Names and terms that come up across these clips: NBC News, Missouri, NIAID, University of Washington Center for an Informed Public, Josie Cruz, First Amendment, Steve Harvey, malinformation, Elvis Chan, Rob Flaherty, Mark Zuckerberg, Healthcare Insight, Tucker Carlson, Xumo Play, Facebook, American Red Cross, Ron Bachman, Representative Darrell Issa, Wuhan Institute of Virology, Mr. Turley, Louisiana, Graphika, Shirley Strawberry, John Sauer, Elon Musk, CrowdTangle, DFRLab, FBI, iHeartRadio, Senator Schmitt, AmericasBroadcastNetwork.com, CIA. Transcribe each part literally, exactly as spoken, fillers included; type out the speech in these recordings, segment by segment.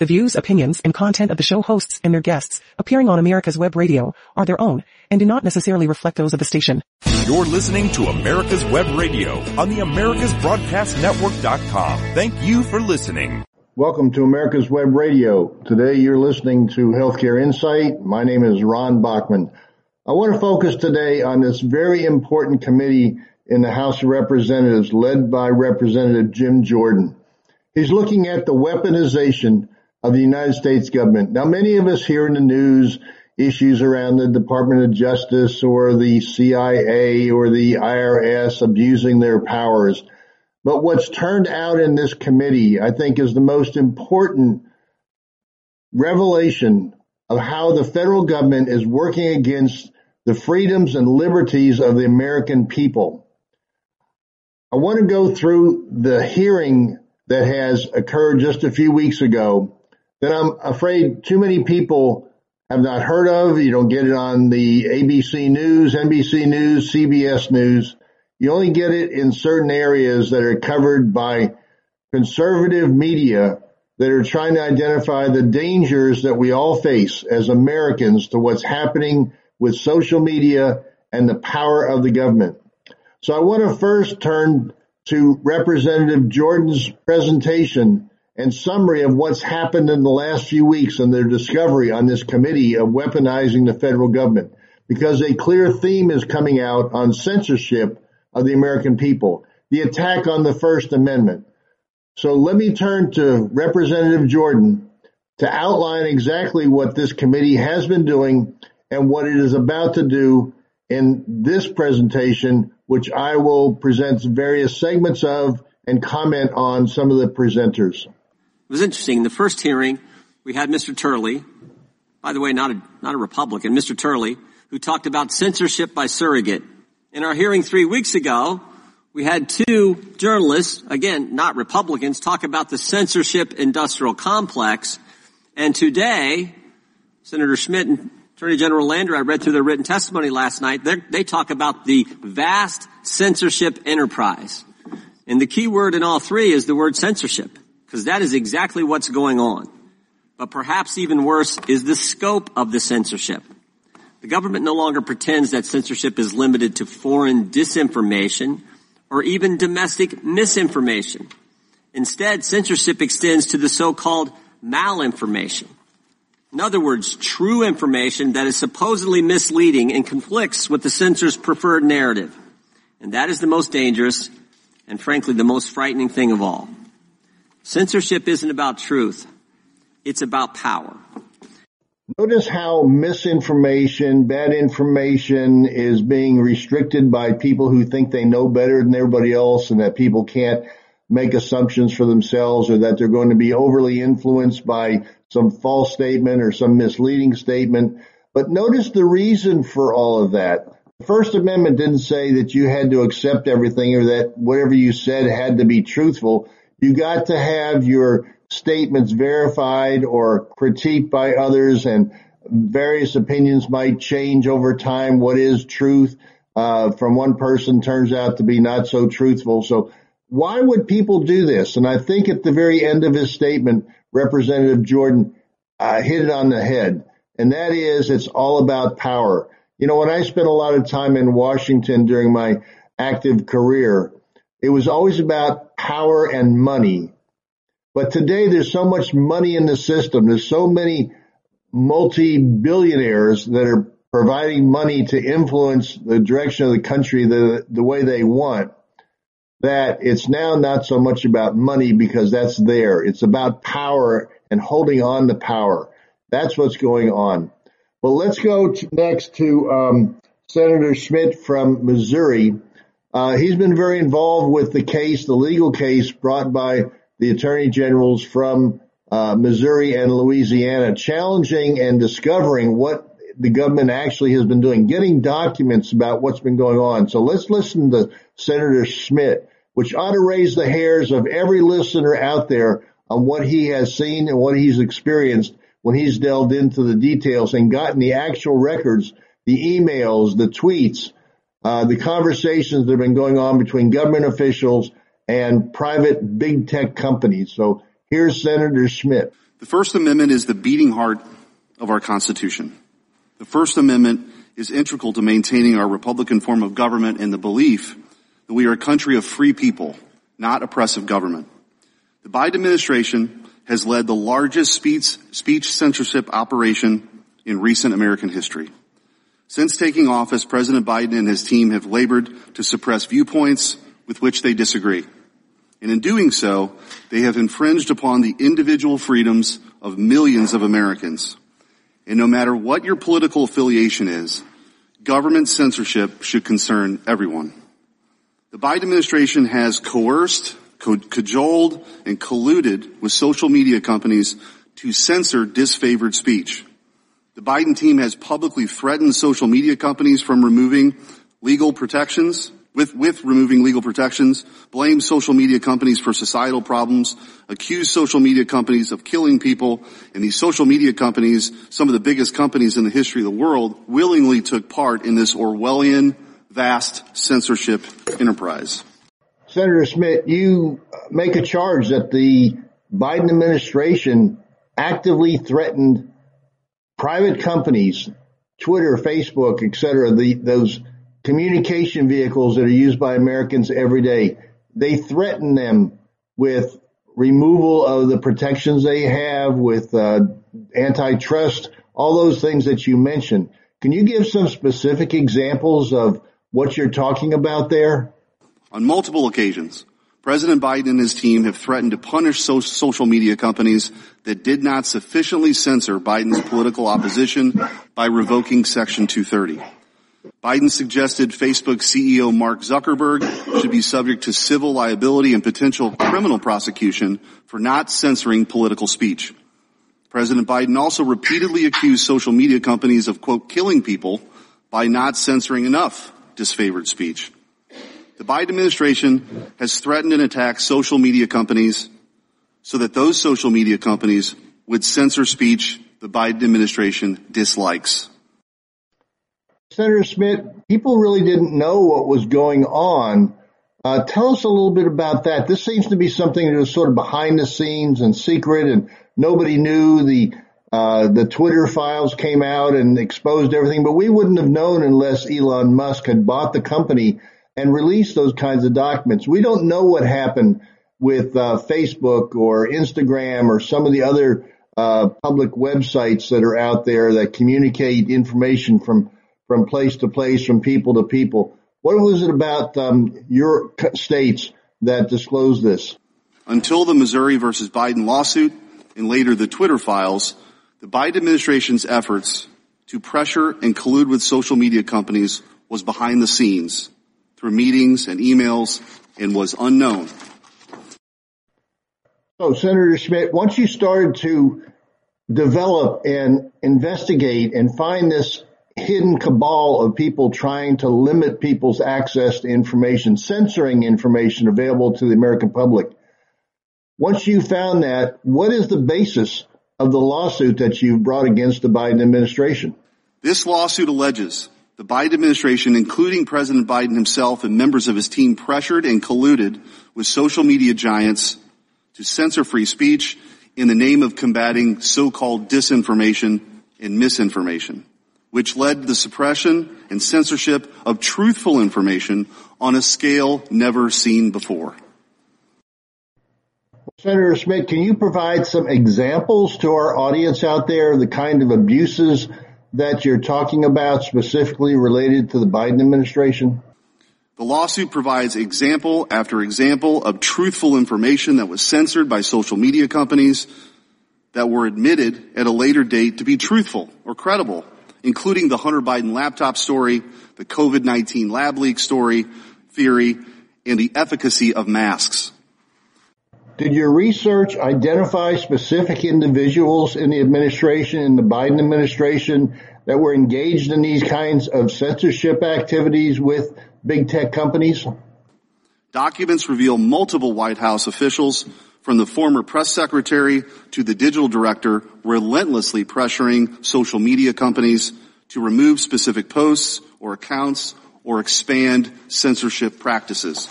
The views, opinions, and content of the show hosts and their guests appearing on America's Web Radio are their own and do not necessarily reflect those of the station. You're listening to America's Web Radio on the Americas Broadcast Network dot com. Thank you for listening. Welcome to America's Web Radio. Today you're listening to Healthcare Insight. My name is Ron Bachman. I want to focus today on this very important committee in the House of Representatives led by Representative Jim Jordan. He's looking at the weaponization of the United States government. Now, many of us hear in the news issues around the Department of Justice or the C I A or the I R S abusing their powers. But what's turned out in this committee, I think, is the most important revelation of how the federal government is working against the freedoms and liberties of the American people. I want to go through the hearing that has occurred just a few weeks ago that I'm afraid too many people have not heard of. You don't get it on the A B C News, N B C News, C B S News. You only get it in certain areas that are covered by conservative media that are trying to identify the dangers that we all face as Americans to what's happening with social media and the power of the government. So I want to first turn to Representative Jordan's presentation and summary of what's happened in the last few weeks and their discovery on this committee of weaponizing the federal government, because a clear theme is coming out on censorship of the American people, the attack on the First Amendment. So let me turn to Representative Jordan to outline exactly what this committee has been doing and what it is about to do in this presentation, which I will present various segments of and comment on some of the presenters. It was interesting. The first hearing, we had Mister Turley, by the way, not a, not a Republican, Mister Turley, who talked about censorship by surrogate. In our hearing three weeks ago, we had two journalists, again, not Republicans, talk about the censorship industrial complex. And today, Senator Schmitt and Attorney General Landrieu, I read through their written testimony last night, they talk about the vast censorship enterprise. And the key word in all three is the word censorship, because that is exactly what's going on. But perhaps even worse is the scope of the censorship. The government no longer pretends that censorship is limited to foreign disinformation or even domestic misinformation. Instead, censorship extends to the so-called malinformation. In other words, true information that is supposedly misleading and conflicts with the censor's preferred narrative. And that is the most dangerous and, frankly, the most frightening thing of all. Censorship isn't about truth. It's about power. Notice how misinformation, bad information is being restricted by people who think they know better than everybody else, and that people can't make assumptions for themselves, or that they're going to be overly influenced by some false statement or some misleading statement. But notice the reason for all of that. The First Amendment didn't say that you had to accept everything or that whatever you said had to be truthful. You got to have your statements verified or critiqued by others, and various opinions might change over time. What is truth uh, from one person turns out to be not so truthful. So why would people do this? And I think at the very end of his statement, Representative Jordan uh, hit it on the head, and that is it's all about power. You know, when I spent a lot of time in Washington during my active career, it was always about power and money. But today there's so much money in the system. There's so many multi-billionaires that are providing money to influence the direction of the country the, the way they want, that it's now not so much about money because that's there. It's about power and holding on to power. That's what's going on. Well, let's go to next to um, Senator Schmitt from Missouri. Uh, he's been very involved with the case, the legal case brought by the attorney generals from uh, Missouri and Louisiana, challenging and discovering what the government actually has been doing, getting documents about what's been going on. So let's listen to Senator Schmitt, which ought to raise the hairs of every listener out there on what he has seen and what he's experienced when he's delved into the details and gotten the actual records, the emails, the tweets, uh, the conversations that have been going on between government officials and private big tech companies. So here's Senator Schmitt. The First Amendment is the beating heart of our Constitution. The First Amendment is integral to maintaining our Republican form of government and the belief that we are a country of free people, not oppressive government. The Biden administration has led the largest speech, speech censorship operation in recent American history. Since taking office, President Biden and his team have labored to suppress viewpoints with which they disagree. And in doing so, they have infringed upon the individual freedoms of millions of Americans. And no matter what your political affiliation is, government censorship should concern everyone. The Biden administration has coerced, cajoled, and colluded with social media companies to censor disfavored speech. The Biden team has publicly threatened social media companies from removing legal protections, with, with removing legal protections, blamed social media companies for societal problems, accused social media companies of killing people, and these social media companies, some of the biggest companies in the history of the world, willingly took part in this Orwellian vast censorship enterprise. Senator Schmitt, you make a charge that the Biden administration actively threatened private companies, Twitter, Facebook, et cetera, the, those communication vehicles that are used by Americans every day. They threaten them with removal of the protections they have, with uh, antitrust, all those things that you mentioned. Can you give some specific examples of what you're talking about there? On multiple occasions, President Biden and his team have threatened to punish so- social media companies that did not sufficiently censor Biden's political opposition by revoking Section two thirty. Biden suggested Facebook C E O Mark Zuckerberg should be subject to civil liability and potential criminal prosecution for not censoring political speech. President Biden also repeatedly accused social media companies of, quote, killing people by not censoring enough disfavored speech. The Biden administration has threatened and attacked social media companies so that those social media companies would censor speech the Biden administration dislikes. Senator Schmitt, people really didn't know what was going on. Uh, tell us a little bit about that. This seems to be something that was sort of behind the scenes and secret, and nobody knew. The uh, the Twitter files came out and exposed everything, but we wouldn't have known unless Elon Musk had bought the company and released those kinds of documents. We don't know what happened with uh, Facebook or Instagram or some of the other uh, public websites that are out there that communicate information from, from place to place, from people to people. What was it about um, your states that disclosed this? Until the Missouri versus Biden lawsuit and later the Twitter files, the Biden administration's efforts to pressure and collude with social media companies was behind the scenes through meetings and emails, and was unknown. So, Senator Schmitt, once you started to develop and investigate and find this hidden cabal of people trying to limit people's access to information, censoring information available to the American public, once you found that, what is the basis of the lawsuit that you brought against the Biden administration? This lawsuit alleges the Biden administration, including President Biden himself and members of his team, pressured and colluded with social media giants to censor free speech in the name of combating so-called disinformation and misinformation, which led to the suppression and censorship of truthful information on a scale never seen before. Senator Schmitt, can you provide some examples to our audience out there of the kind of abuses that you're talking about specifically related to the Biden administration? The lawsuit provides example after example of truthful information that was censored by social media companies that were admitted at a later date to be truthful or credible, including the Hunter Biden laptop story, the covid nineteen lab leak story, theory, and the efficacy of masks. Did your research identify specific individuals in the administration, in the Biden administration, that were engaged in these kinds of censorship activities with big tech companies? Documents reveal multiple White House officials, from the former press secretary to the digital director, relentlessly pressuring social media companies to remove specific posts or accounts or expand censorship practices.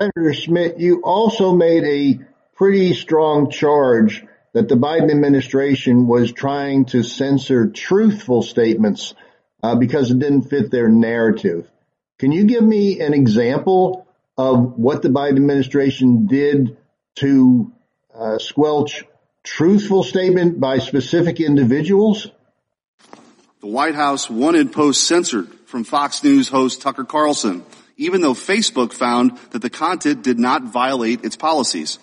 Senator Schmitt, you also made a pretty strong charge that the Biden administration was trying to censor truthful statements uh, because it didn't fit their narrative. Can you give me an example of what the Biden administration did to uh, squelch truthful statement by specific individuals? The White House wanted posts censored from Fox News host Tucker Carlson, even though Facebook found that the content did not violate its policies.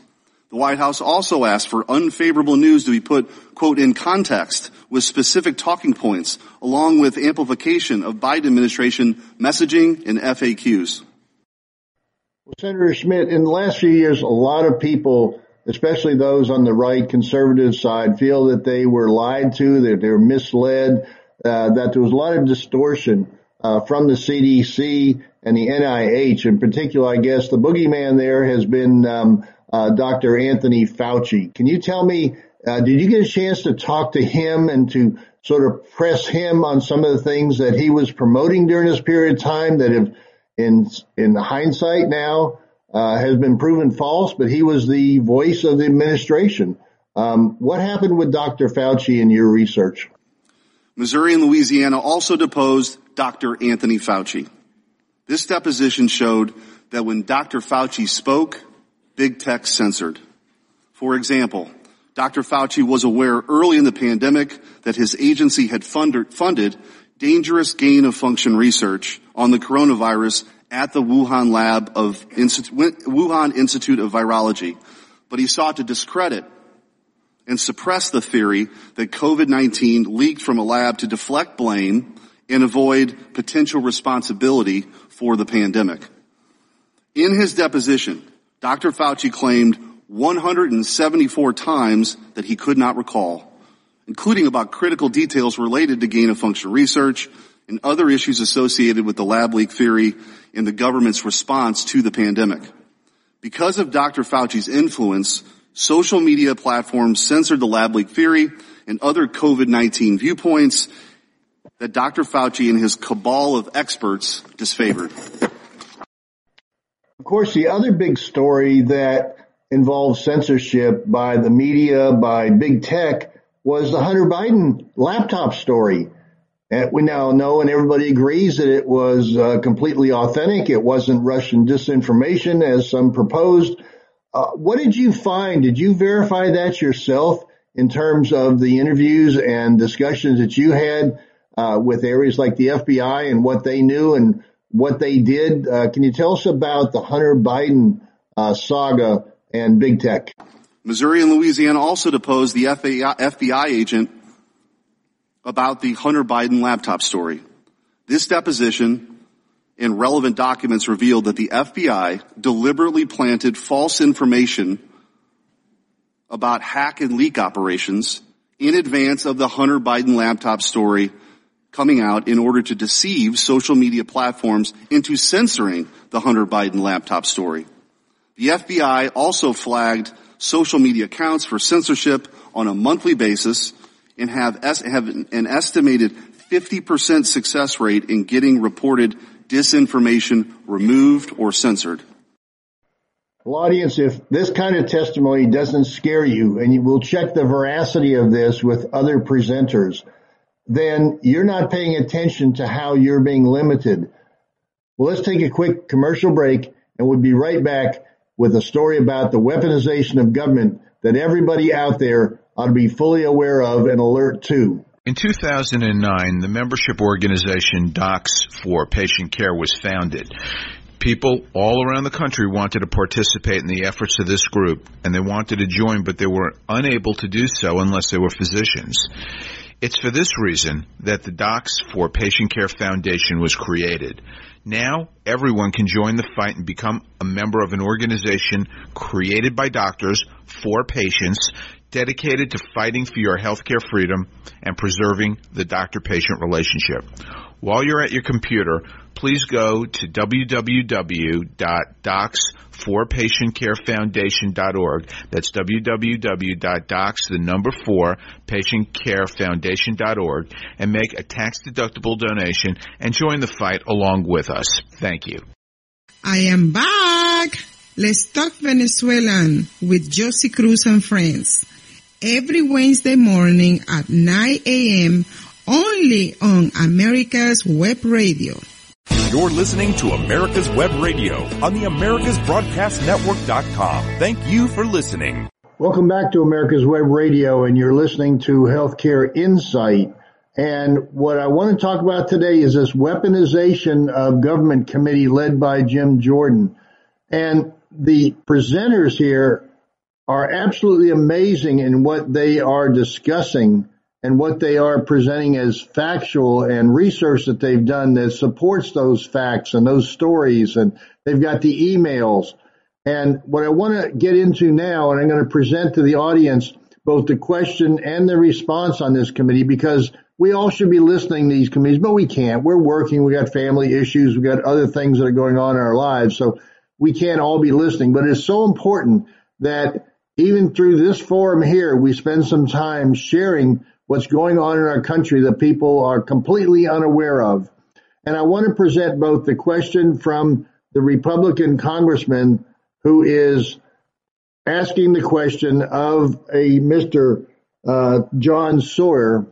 The White House also asked for unfavorable news to be put, quote, in context with specific talking points, along with amplification of Biden administration messaging and F A Qs. Well, Senator Schmitt, in the last few years, a lot of people, especially those on the right conservative side, feel that they were lied to, that they were misled, uh, that there was a lot of distortion uh, from the C D C and the N I H. In particular, I guess the boogeyman there has been um, uh, Doctor Anthony Fauci. Can you tell me, uh, did you get a chance to talk to him and to sort of press him on some of the things that he was promoting during this period of time that have, in in hindsight now, Uh, has been proven false, but he was the voice of the administration. Um, what happened with Doctor Fauci in your research? Missouri and Louisiana also deposed Doctor Anthony Fauci. This deposition showed that when Doctor Fauci spoke, big tech censored. For example, Doctor Fauci was aware early in the pandemic that his agency had funded, funded dangerous gain-of-function research on the coronavirus at the Wuhan lab of Wuhan Institute of Virology, but he sought to discredit and suppress the theory that COVID nineteen leaked from a lab to deflect blame and avoid potential responsibility for the pandemic. In his deposition, Doctor Fauci claimed one hundred seventy-four times that he could not recall, including about critical details related to gain-of-function research and other issues associated with the lab leak theory and the government's response to the pandemic. Because of Doctor Fauci's influence, social media platforms censored the lab leak theory and other COVID nineteen viewpoints that Doctor Fauci and his cabal of experts disfavored. Of course, the other big story that involved censorship by the media, by big tech, was the Hunter Biden laptop story. And we now know, and everybody agrees, that it was uh, completely authentic. It wasn't Russian disinformation, as some proposed. Uh, what did you find? Did you verify that yourself in terms of the interviews and discussions that you had uh, with areas like the F B I and what they knew and what they did? Uh, can you tell us about the Hunter Biden uh, saga and big tech? Missouri and Louisiana also deposed the F B I agent about the Hunter Biden laptop story. This deposition and relevant documents revealed that the F B I deliberately planted false information about hack and leak operations in advance of the Hunter Biden laptop story coming out in order to deceive social media platforms into censoring the Hunter Biden laptop story. The F B I also flagged social media accounts for censorship on a monthly basis and have, es- have an estimated fifty percent success rate in getting reported disinformation removed or censored. Well, audience, if this kind of testimony doesn't scare you, and you will check the veracity of this with other presenters, then you're not paying attention to how you're being limited. Well, let's take a quick commercial break, and we'll be right back with a story about the weaponization of government that everybody out there ought to be fully aware of and alert to. In two thousand nine, the membership organization Docs for Patient Care was founded. People all around the country wanted to participate in the efforts of this group, and they wanted to join, but they were unable to do so unless they were physicians. It's for this reason that the Docs for Patient Care Foundation was created. Now, everyone can join the fight and become a member of an organization created by doctors for patients, dedicated to fighting for your healthcare freedom and preserving the doctor-patient relationship. While you're at your computer, please go to w w w dot docs for patient care foundation dot org. That's w w w dot docs, the number four, patient care foundation dot org, and make a tax-deductible donation and join the fight along with us. Thank you. I am back. Let's Talk Venezuelan with Josie Cruz and friends. every Wednesday morning at nine a.m. only on America's Web Radio. You're listening to America's Web Radio on the Americas Broadcast Network dot com. Thank you for listening. Welcome back to America's Web Radio, and you're listening to Healthcare Insight. And what I want to talk about today is this weaponization of government committee led by Jim Jordan. And the presenters here are absolutely amazing in what they are discussing and what they are presenting as factual and research that they've done that supports those facts and those stories. And they've got the emails. And what I want to get into now, and I'm going to present to the audience both the question and the response on this committee, because we all should be listening to these committees, but we can't. We're working. We got family issues. We got other things that are going on in our lives. So we can't all be listening. But it's so important that even through this forum here, we spend some time sharing what's going on in our country that people are completely unaware of. And I want to present both the question from the Republican congressman who is asking the question of a Mister Uh, John Sauer.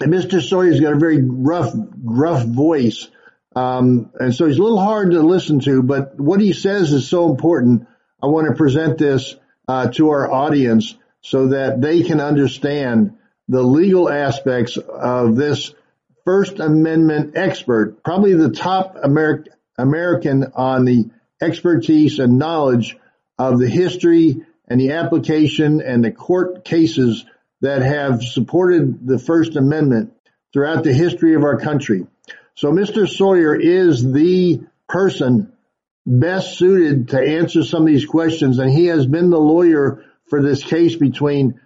And Mister Sawyer's got a very rough, gruff voice. Um, and so he's a little hard to listen to, but what he says is so important. I want to present this uh, to our audience so that they can understand the legal aspects of this First Amendment expert, probably the top Ameri- American on the expertise and knowledge of the history and the application and the court cases that have supported the First Amendment throughout the history of our country. So Mister Sauer is the person best suited to answer some of these questions, and he has been the lawyer for this case between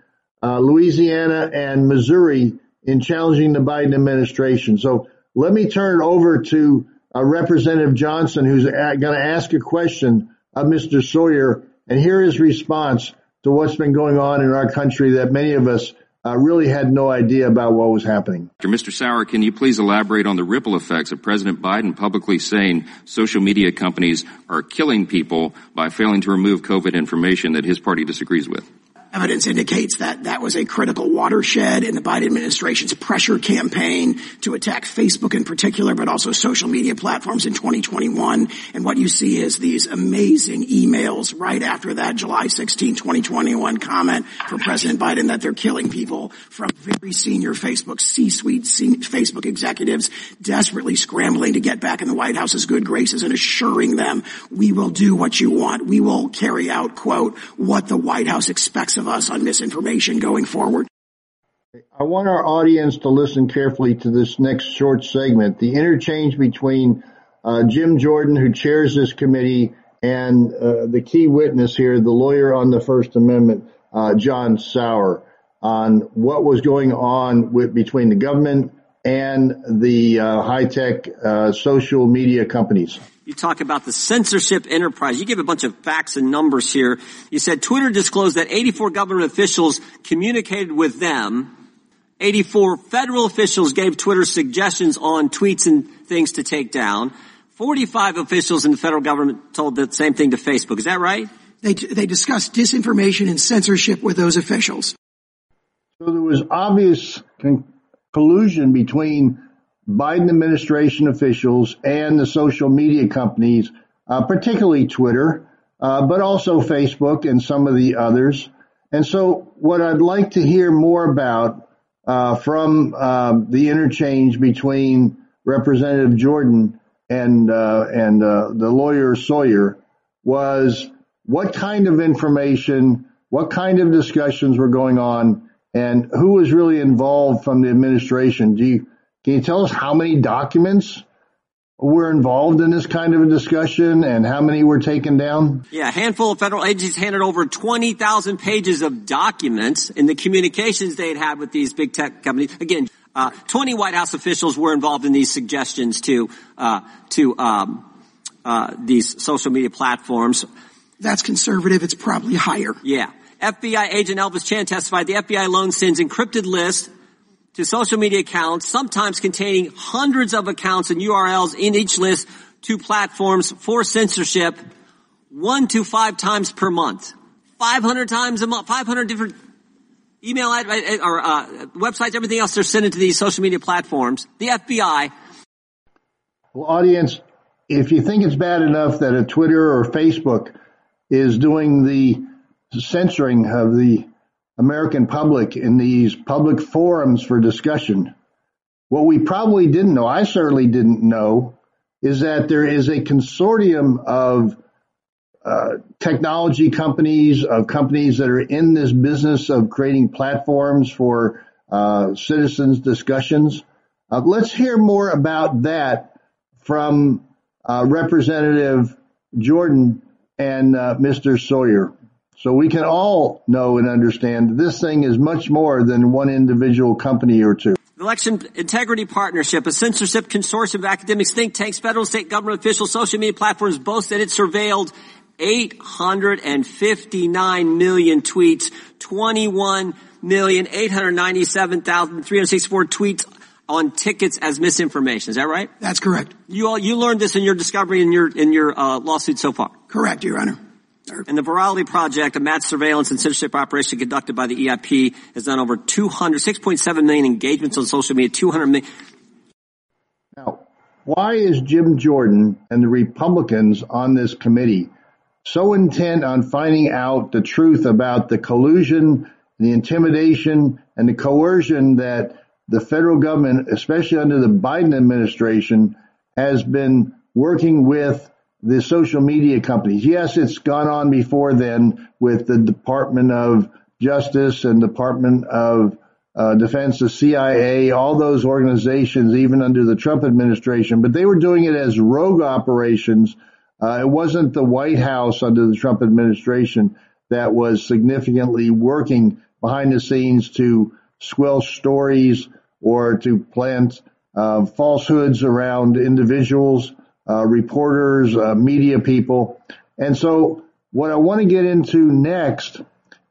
uh, Louisiana and Missouri in challenging the Biden administration. So let me turn it over to uh, Representative Johnson, who's going to ask a question of Mister Sauer, and hear his response to what's been going on in our country that many of us uh, really had no idea about what was happening. Mister Sauer, can you please elaborate on the ripple effects of President Biden publicly saying social media companies are killing people by failing to remove COVID information that his party disagrees with? Evidence indicates that that was a critical watershed in the Biden administration's pressure campaign to attack Facebook in particular, but also social media platforms in twenty twenty-one. And what you see is these amazing emails right after that July sixteenth, twenty twenty-one comment from President Biden that they're killing people from very senior Facebook C-suite Facebook executives desperately scrambling to get back in the White House's good graces and assuring them, we will do what you want. We will carry out, quote, what the White House expects of us on misinformation going forward. I want our audience to listen carefully to this next short segment, the interchange between uh, Jim Jordan, who chairs this committee, and uh, the key witness here, the lawyer on the First Amendment, uh, John Sauer, on what was going on with, between the government and the uh, high-tech uh, social media companies. You talk about the censorship enterprise. You give a bunch of facts and numbers here. You said Twitter disclosed that eighty-four government officials communicated with them. eighty-four federal officials gave Twitter suggestions on tweets and things to take down. forty-five officials in the federal government told the same thing to Facebook. Is that right? They they discussed disinformation and censorship with those officials. So there was obvious con- collusion between Biden administration officials and the social media companies, uh, particularly Twitter, uh, but also Facebook and some of the others. And so what I'd like to hear more about uh, from uh, the interchange between Representative Jordan and uh, and uh, the lawyer Sauer was what kind of information, what kind of discussions were going on, and who was really involved from the administration. Do you Can you tell us how many documents were involved in this kind of a discussion and how many were taken down? Yeah, a handful of federal agencies handed over twenty thousand pages of documents in the communications they had had with these big tech companies. Again, uh, twenty White House officials were involved in these suggestions to uh, to um, uh, these social media platforms. That's conservative. It's probably higher. Yeah. F B I agent Elvis Chan testified the F B I alone sends encrypted lists to social media accounts, sometimes containing hundreds of accounts and U R Ls in each list to platforms for censorship one to five times per month. five hundred times a month, five hundred different email ad, or uh, websites, everything else they're sending to these social media platforms, the F B I. Well, audience, if you think it's bad enough that a Twitter or Facebook is doing the censoring of the American public in these public forums for discussion, what we probably didn't know, I certainly didn't know, is that there is a consortium of uh, technology companies, of companies that are in this business of creating platforms for uh, citizens' discussions. Uh, let's hear more about that from uh, Representative Jordan and uh, Mister Sawyer, so we can all know and understand this thing is much more than one individual company or two. The Election Integrity Partnership, a censorship consortium of academics, think tanks, federal and state government officials, social media platforms, boasts that it surveilled eight hundred fifty-nine million tweets, twenty-one million eight hundred ninety-seven thousand three hundred sixty-four tweets on tickets as misinformation. Is that right? That's correct. You all, you learned this in your discovery in your, in your, uh, lawsuit so far? Correct, Your Honor. And the Virality Project, a mass surveillance and censorship operation conducted by the E I P, has done over two hundred, six point seven million engagements on social media, two hundred million. Now, why is Jim Jordan and the Republicans on this committee so intent on finding out the truth about the collusion, the intimidation, and the coercion that the federal government, especially under the Biden administration, has been working with the social media companies? Yes, it's gone on before then with the Department of Justice and Department of uh, Defense, the C I A, all those organizations, even under the Trump administration. But they were doing it as rogue operations. Uh, it wasn't the White House under the Trump administration that was significantly working behind the scenes to squelch stories or to plant uh, falsehoods around individuals, Uh, reporters, uh, media people. And so what I want to get into next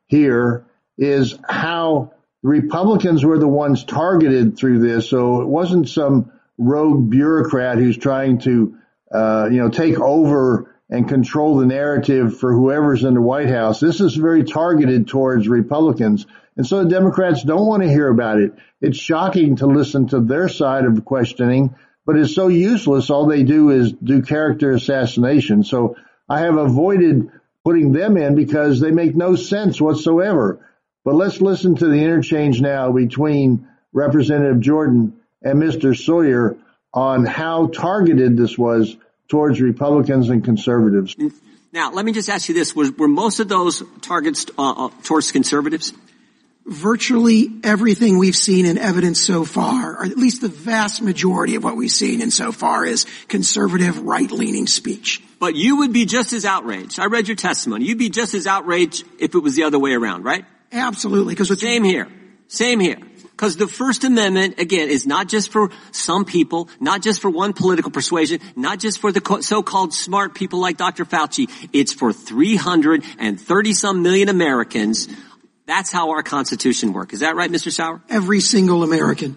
here is how the Republicans were the ones targeted through this. So it wasn't some rogue bureaucrat who's trying to, uh, you know, take over and control the narrative for whoever's in the White House. This is very targeted towards Republicans. And so the Democrats don't want to hear about it. It's shocking to listen to their side of questioning, but it's so useless. All they do is do character assassination. So I have avoided putting them in because they make no sense whatsoever. But let's listen to the interchange now between Representative Jordan and Mister Sawyer on how targeted this was towards Republicans and conservatives. Now, let me just ask you this. Was, were most of those targets uh, towards conservatives? Virtually everything we've seen in evidence so far, or at least the vast majority of what we've seen in so far, is conservative, right-leaning speech. But you would be just as outraged. I read your testimony. You'd be just as outraged if it was the other way around, right? Absolutely. Because Same here. Same here. Because the First Amendment, again, is not just for some people, not just for one political persuasion, not just for the so-called smart people like Doctor Fauci. It's for three hundred thirty-some million Americans. That's how our Constitution works. Is that right, Mister Sauer? Every single American.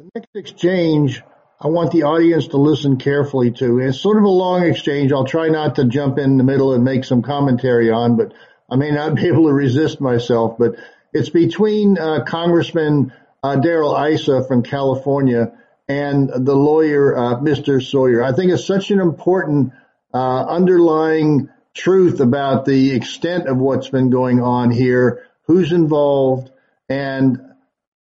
The next exchange I want the audience to listen carefully to. It's sort of a long exchange. I'll try not to jump in the middle and make some commentary on, but I may not be able to resist myself. But it's between uh, Congressman uh, Darrell Issa from California and the lawyer, uh, Mister Sawyer. I think it's such an important uh, underlying truth about the extent of what's been going on here, who's involved, and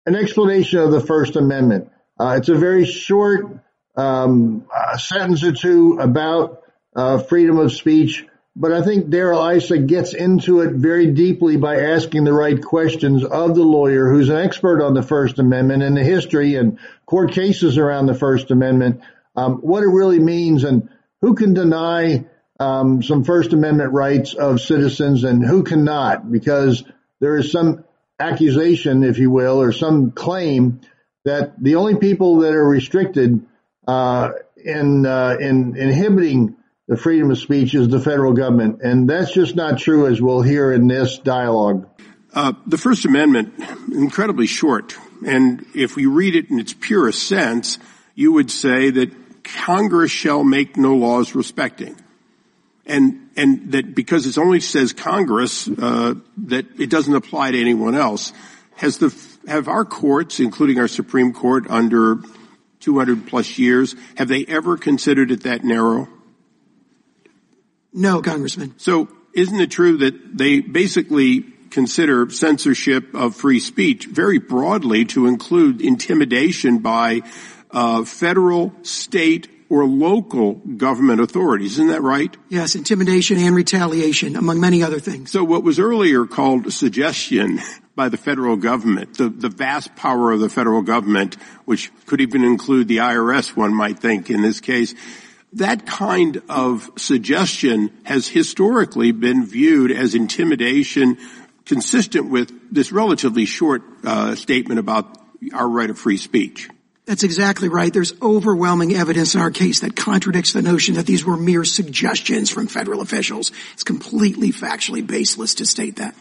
an explanation of the First Amendment. Uh, it's a very short um, uh, sentence or two about uh, freedom of speech, but I think Darrell Issa gets into it very deeply by asking the right questions of the lawyer, who's an expert on the First Amendment and the history and court cases around the First Amendment, um, what it really means, and who can deny Um, some First Amendment rights of citizens and who cannot, because there is some accusation, if you will, or some claim that the only people that are restricted uh, in, uh, in inhibiting the freedom of speech is the federal government. And that's just not true, as we'll hear in this dialogue. Uh, the First Amendment, incredibly short. And if we read it in its purest sense, you would say that Congress shall make no laws respecting. and and that because it only says Congress, uh, that it doesn't apply to anyone else. Has the have our courts, including our Supreme Court, under two hundred plus years, have they ever considered it that narrow? No, Congressman. So isn't it true that they basically consider censorship of free speech very broadly to include intimidation by uh, federal, state, or local government authorities? Isn't that right? Yes, intimidation and retaliation, among many other things. So what was earlier called suggestion by the federal government, the, the vast power of the federal government, which could even include the I R S, one might think, in this case, that kind of suggestion has historically been viewed as intimidation, consistent with this relatively short uh, statement about our right of free speech. That's exactly right. There's overwhelming evidence in our case that contradicts the notion that these were mere suggestions from federal officials. It's completely factually baseless to state that.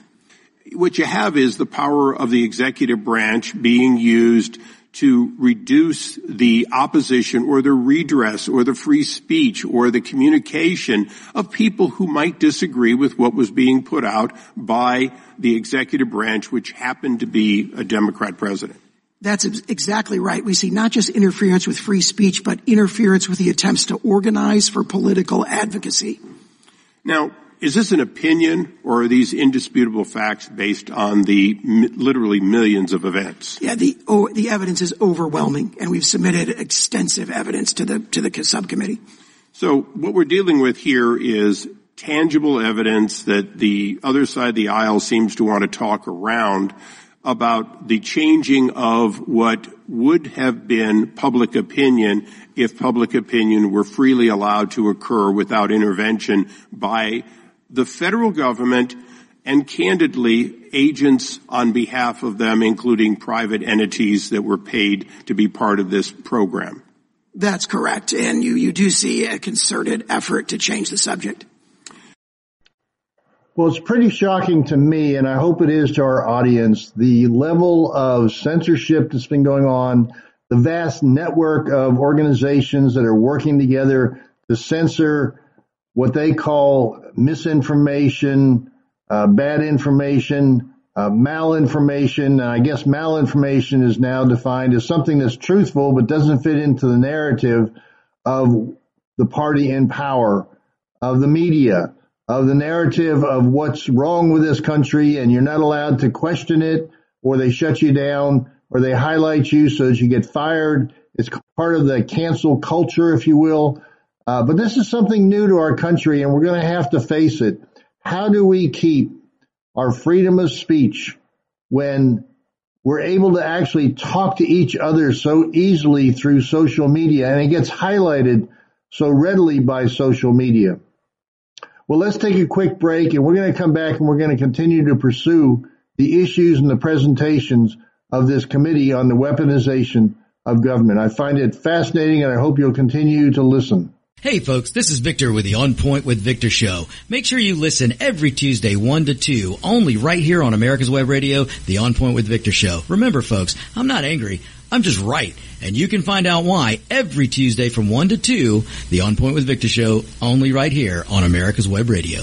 What you have is the power of the executive branch being used to reduce the opposition or the redress or the free speech or the communication of people who might disagree with what was being put out by the executive branch, which happened to be a Democrat president. That's exactly right. We see not just interference with free speech, but interference with the attempts to organize for political advocacy. Now, is this an opinion, or are these indisputable facts based on the m- literally millions of events? Yeah, the oh, the evidence is overwhelming, and we've submitted extensive evidence to the to the subcommittee. So what we're dealing with here is tangible evidence that the other side of the aisle seems to want to talk around about the changing of what would have been public opinion if public opinion were freely allowed to occur without intervention by the federal government and, candidly, agents on behalf of them, including private entities that were paid to be part of this program. That's correct. And you, you do see a concerted effort to change the subject. Well, it's pretty shocking to me, and I hope it is to our audience, the level of censorship that's been going on, the vast network of organizations that are working together to censor what they call misinformation, uh, bad information, uh, malinformation. I guess malinformation is now defined as something that's truthful but doesn't fit into the narrative of the party in power, of the media, of the narrative of what's wrong with this country, and you're not allowed to question it, or they shut you down, or they highlight you so that you get fired. It's part of the cancel culture, if you will. Uh, but this is something new to our country, and we're going to have to face it. How do we keep our freedom of speech when we're able to actually talk to each other so easily through social media, and it gets highlighted so readily by social media? Well, let's take a quick break, and we're going to come back, and we're going to continue to pursue the issues and the presentations of this committee on the weaponization of government. I find it fascinating, and I hope you'll continue to listen. Hey folks, this is Victor with the On Point with Victor Show. Make sure you listen every Tuesday one to two, only right here on America's Web Radio, the On Point with Victor Show. Remember folks, I'm not angry, I'm just right. And you can find out why every Tuesday from one to two, the On Point with Victor Show, only right here on America's Web Radio.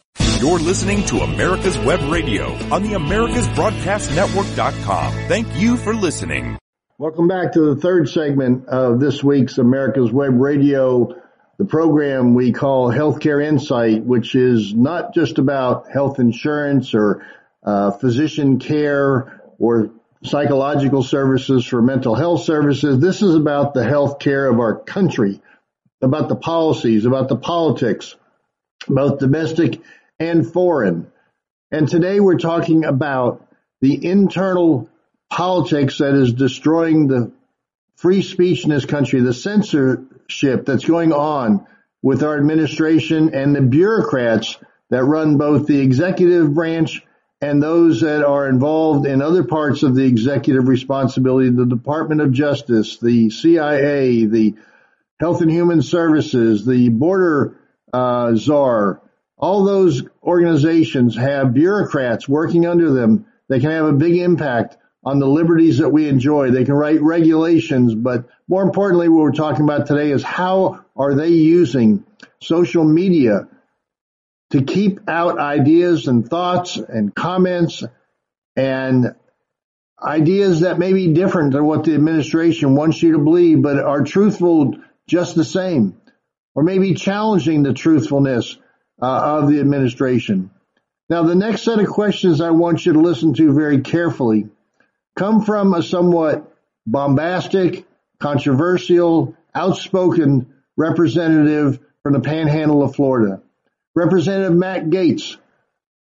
You're listening to America's Web Radio on the Americas Broadcast Network dot com. Thank you for listening. Welcome back to the third segment of this week's America's Web Radio, the program we call Healthcare Insight, which is not just about health insurance or uh, physician care or psychological services for mental health services. This is about the health care of our country, about the policies, about the politics, both domestic and foreign. And today we're talking about the internal politics that is destroying the free speech in this country, the censorship that's going on with our administration and the bureaucrats that run both the executive branch and those that are involved in other parts of the executive responsibility, the Department of Justice, the C I A, the Health and Human Services, the Border uh, czar. All those organizations have bureaucrats working under them. They can have a big impact on the liberties that we enjoy. They can write regulations, but more importantly, what we're talking about today is how are they using social media to keep out ideas and thoughts and comments and ideas that may be different than what the administration wants you to believe, but are truthful just the same, or maybe challenging the truthfulness uh, of the administration. Now, the next set of questions I want you to listen to very carefully come from a somewhat bombastic, controversial, outspoken representative from the Panhandle of Florida. Representative Matt Gaetz.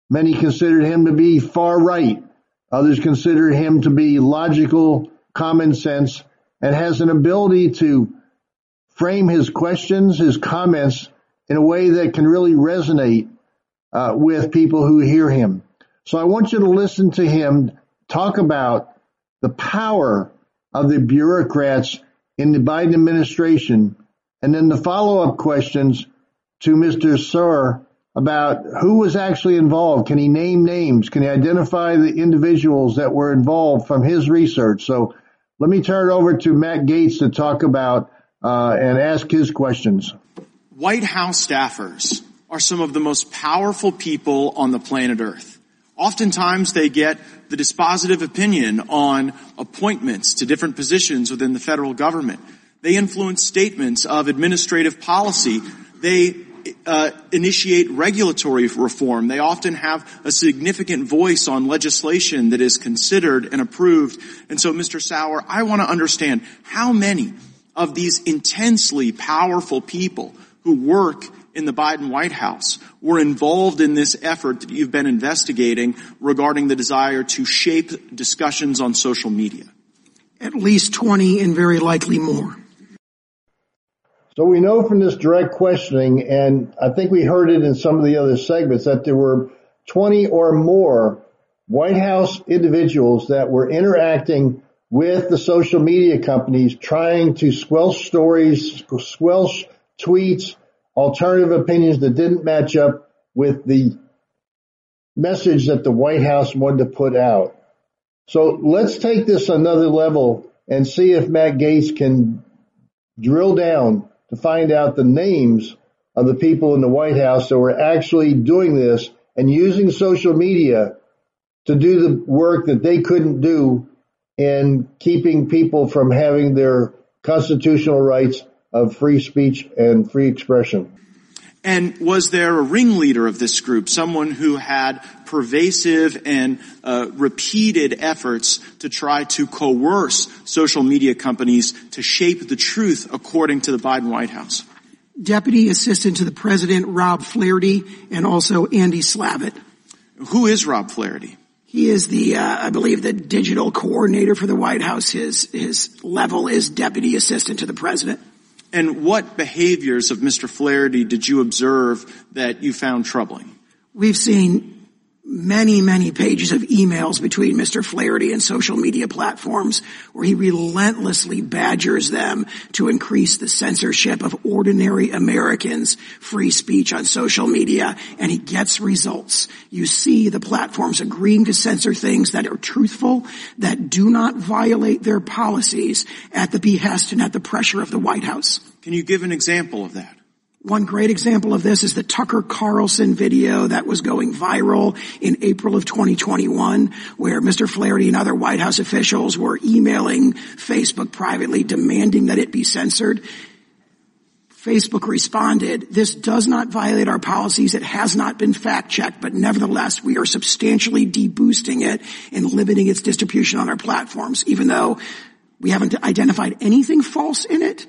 Many considered him to be far right. Others considered him to be logical, common sense, and has an ability to frame his questions, his comments, in a way that can really resonate uh, with people who hear him. So I want you to listen to him talk about the power of the bureaucrats in the Biden administration, and then the follow-up questions to Mister Sauer about who was actually involved. Can he name names? Can he identify the individuals that were involved from his research? So let me turn it over to Matt Gaetz to talk about uh, and ask his questions. White House staffers are some of the most powerful people on the planet Earth. Oftentimes they get the dispositive opinion on appointments to different positions within the federal government. They influence statements of administrative policy. They uh, initiate regulatory reform. They often have a significant voice on legislation that is considered and approved. And so, Mister Sauer, I want to understand how many of these intensely powerful people who work in the Biden White House were involved in this effort that you've been investigating regarding the desire to shape discussions on social media? At least twenty and very likely more. So we know from this direct questioning, and I think we heard it in some of the other segments, that there were twenty or more White House individuals that were interacting with the social media companies, trying to squelch stories, squelch tweets, alternative opinions that didn't match up with the message that the White House wanted to put out. So let's take this another level and see if Matt Gaetz can drill down to find out the names of the people in the White House that were actually doing this and using social media to do the work that they couldn't do in keeping people from having their constitutional rights of free speech and free expression. And was there a ringleader of this group, someone who had pervasive and uh, repeated efforts to try to coerce social media companies to shape the truth according to the Biden White House? Deputy Assistant to the President Rob Flaherty and also Andy Slavitt. Who is Rob Flaherty? He is the, uh, I believe, the digital coordinator for the White House. His, his level is Deputy Assistant to the President. And what behaviors of Mister Flaherty did you observe that you found troubling? We've seen many, many pages of emails between Mister Flaherty and social media platforms where he relentlessly badgers them to increase the censorship of ordinary Americans' free speech on social media, and he gets results. You see the platforms agreeing to censor things that are truthful, that do not violate their policies at the behest and at the pressure of the White House. Can you give an example of that? One great example of this is the Tucker Carlson video that was going viral in April of twenty twenty-one, where Mister Flaherty and other White House officials were emailing Facebook privately demanding that it be censored. Facebook responded, "This does not violate our policies. It has not been fact-checked, but nevertheless, we are substantially deboosting it and limiting its distribution on our platforms, even though we haven't identified anything false in it.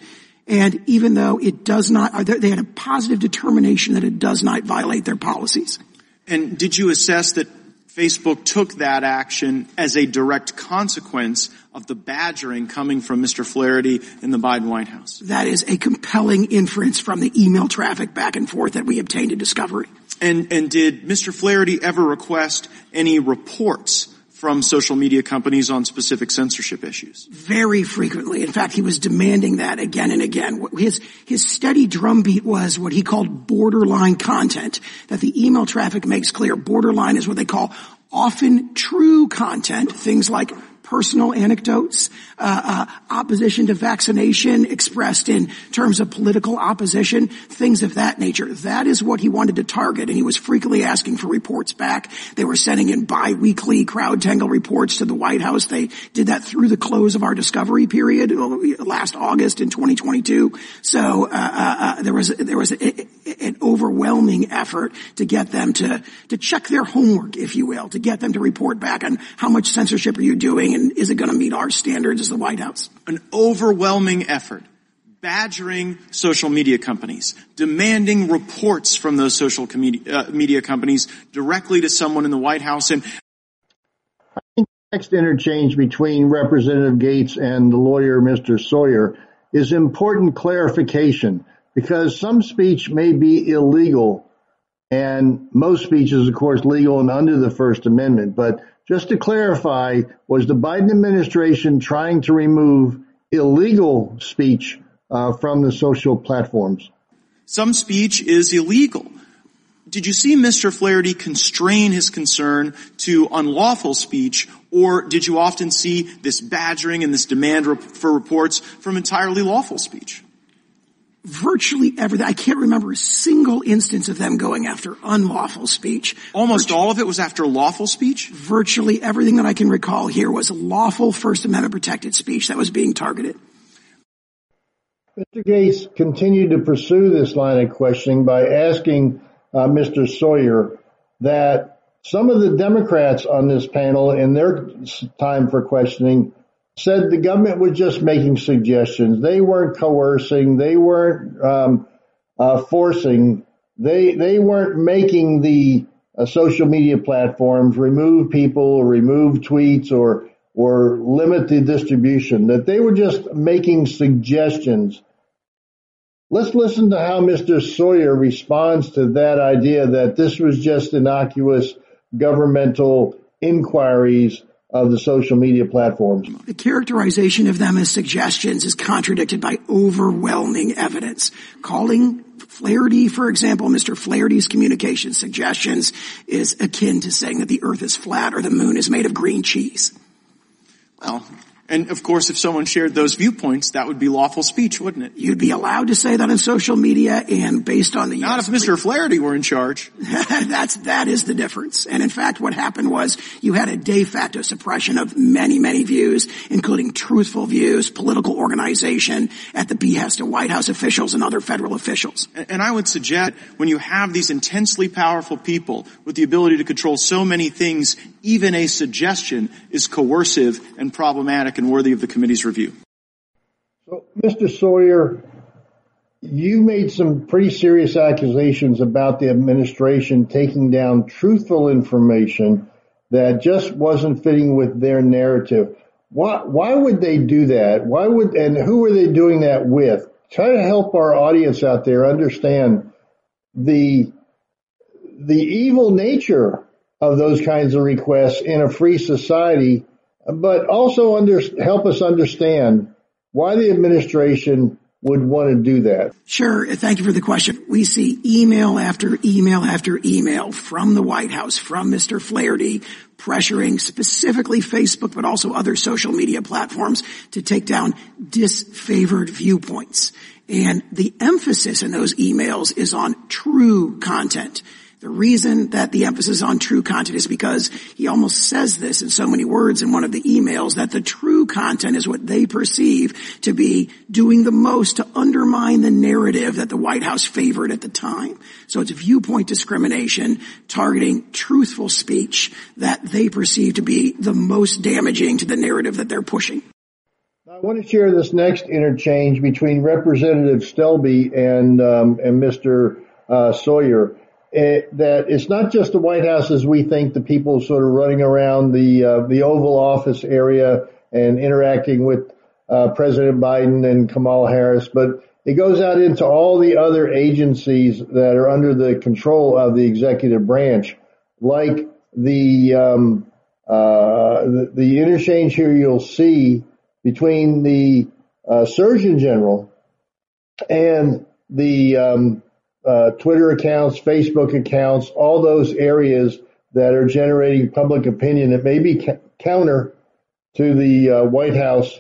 And even though it does not, they had a positive determination that it does not violate their policies." And did you assess that Facebook took that action as a direct consequence of the badgering coming from Mister Flaherty in the Biden White House. That is a compelling inference from the email traffic back and forth that we obtained in discovery. And, and did Mister Flaherty ever request any reports from social media companies on specific censorship issues? Very frequently. In fact, he was demanding that again and again. His, his steady drumbeat was what he called borderline content, that the email traffic makes clear. Borderline is what they call often true content, things like personal anecdotes, uh, uh, opposition to vaccination expressed in terms of political opposition, things of that nature. That is what he wanted to target, and he was frequently asking for reports back. They were sending in biweekly crowd tangle reports to the White House. They did that through the close of our discovery period last August in twenty twenty-two. So uh, uh, there was there was a, a, an overwhelming effort to get them to to check their homework, if you will, to get them to report back on how much censorship are you doing, and is it going to meet our standards as the White House? An overwhelming effort, badgering social media companies, demanding reports from those social com- uh, media companies directly to someone in the White House. And I think the next interchange between Representative Gaetz and the lawyer, Mister Sawyer, is important clarification, because some speech may be illegal, and most speech is, of course, legal and under the First Amendment, but just to clarify, was the Biden administration trying to remove illegal speech uh, from the social platforms? Some speech is illegal. Did you see Mister Flaherty constrain his concern to unlawful speech, or did you often see this badgering and this demand rep- for reports from entirely lawful speech? Virtually everything. I can't remember a single instance of them going after unlawful speech. Almost Virtu- all of it was after lawful speech? Virtually everything that I can recall here was lawful First Amendment protected speech that was being targeted. Mister Gaetz continued to pursue this line of questioning by asking uh, Mister Sawyer that some of the Democrats on this panel in their time for questioning said the government was just making suggestions. They weren't coercing. They weren't um, uh, forcing. They they weren't making the uh, social media platforms remove people or remove tweets or or limit the distribution. That they were just making suggestions. Let's listen to how Mister Sawyer responds to that idea that this was just innocuous governmental inquiries of the social media platforms. The characterization of them as suggestions is contradicted by overwhelming evidence. Calling Flaherty, for example, Mister Flaherty's communication suggestions is akin to saying that the earth is flat or the moon is made of green cheese. Well, and of course, if someone shared those viewpoints, that would be lawful speech, wouldn't it? You'd be allowed to say that on social media, and based on the not U S if Mister Flaherty were in charge. That's that is the difference. And in fact, what happened was you had a de facto suppression of many, many views, including truthful views, political organization at the behest of White House officials and other federal officials. And, and I would suggest when you have these intensely powerful people with the ability to control so many things, even a suggestion is coercive and problematic and worthy of the committee's review. So, Mister Sawyer, you made some pretty serious accusations about the administration taking down truthful information that just wasn't fitting with their narrative. Why, why would they do that? Why would, and who are they doing that with? Try to help our audience out there understand the, the evil nature of those kinds of requests in a free society, but also under, help us understand why the administration would want to do that. Sure. Thank you for the question. We see email after email after email from the White House, from Mister Flaherty, pressuring specifically Facebook, but also other social media platforms to take down disfavored viewpoints. And the emphasis in those emails is on true content. The reason that the emphasis on true content is because he almost says this in so many words in one of the emails, that the true content is what they perceive to be doing the most to undermine the narrative that the White House favored at the time. So it's viewpoint discrimination targeting truthful speech that they perceive to be the most damaging to the narrative that they're pushing. I want to share this next interchange between Representative Stelby and um, and Mister Uh, Sawyer. it, that it's not just the White House as we think, the people sort of running around the uh, the Oval Office area and interacting with uh, President Biden and Kamala Harris, but it goes out into all the other agencies that are under the control of the executive branch, like the um, uh, the, the interchange here you'll see between the uh, Surgeon General and the um, uh, Twitter accounts, Facebook accounts, all those areas that are generating public opinion that may be ca- counter to the uh, White House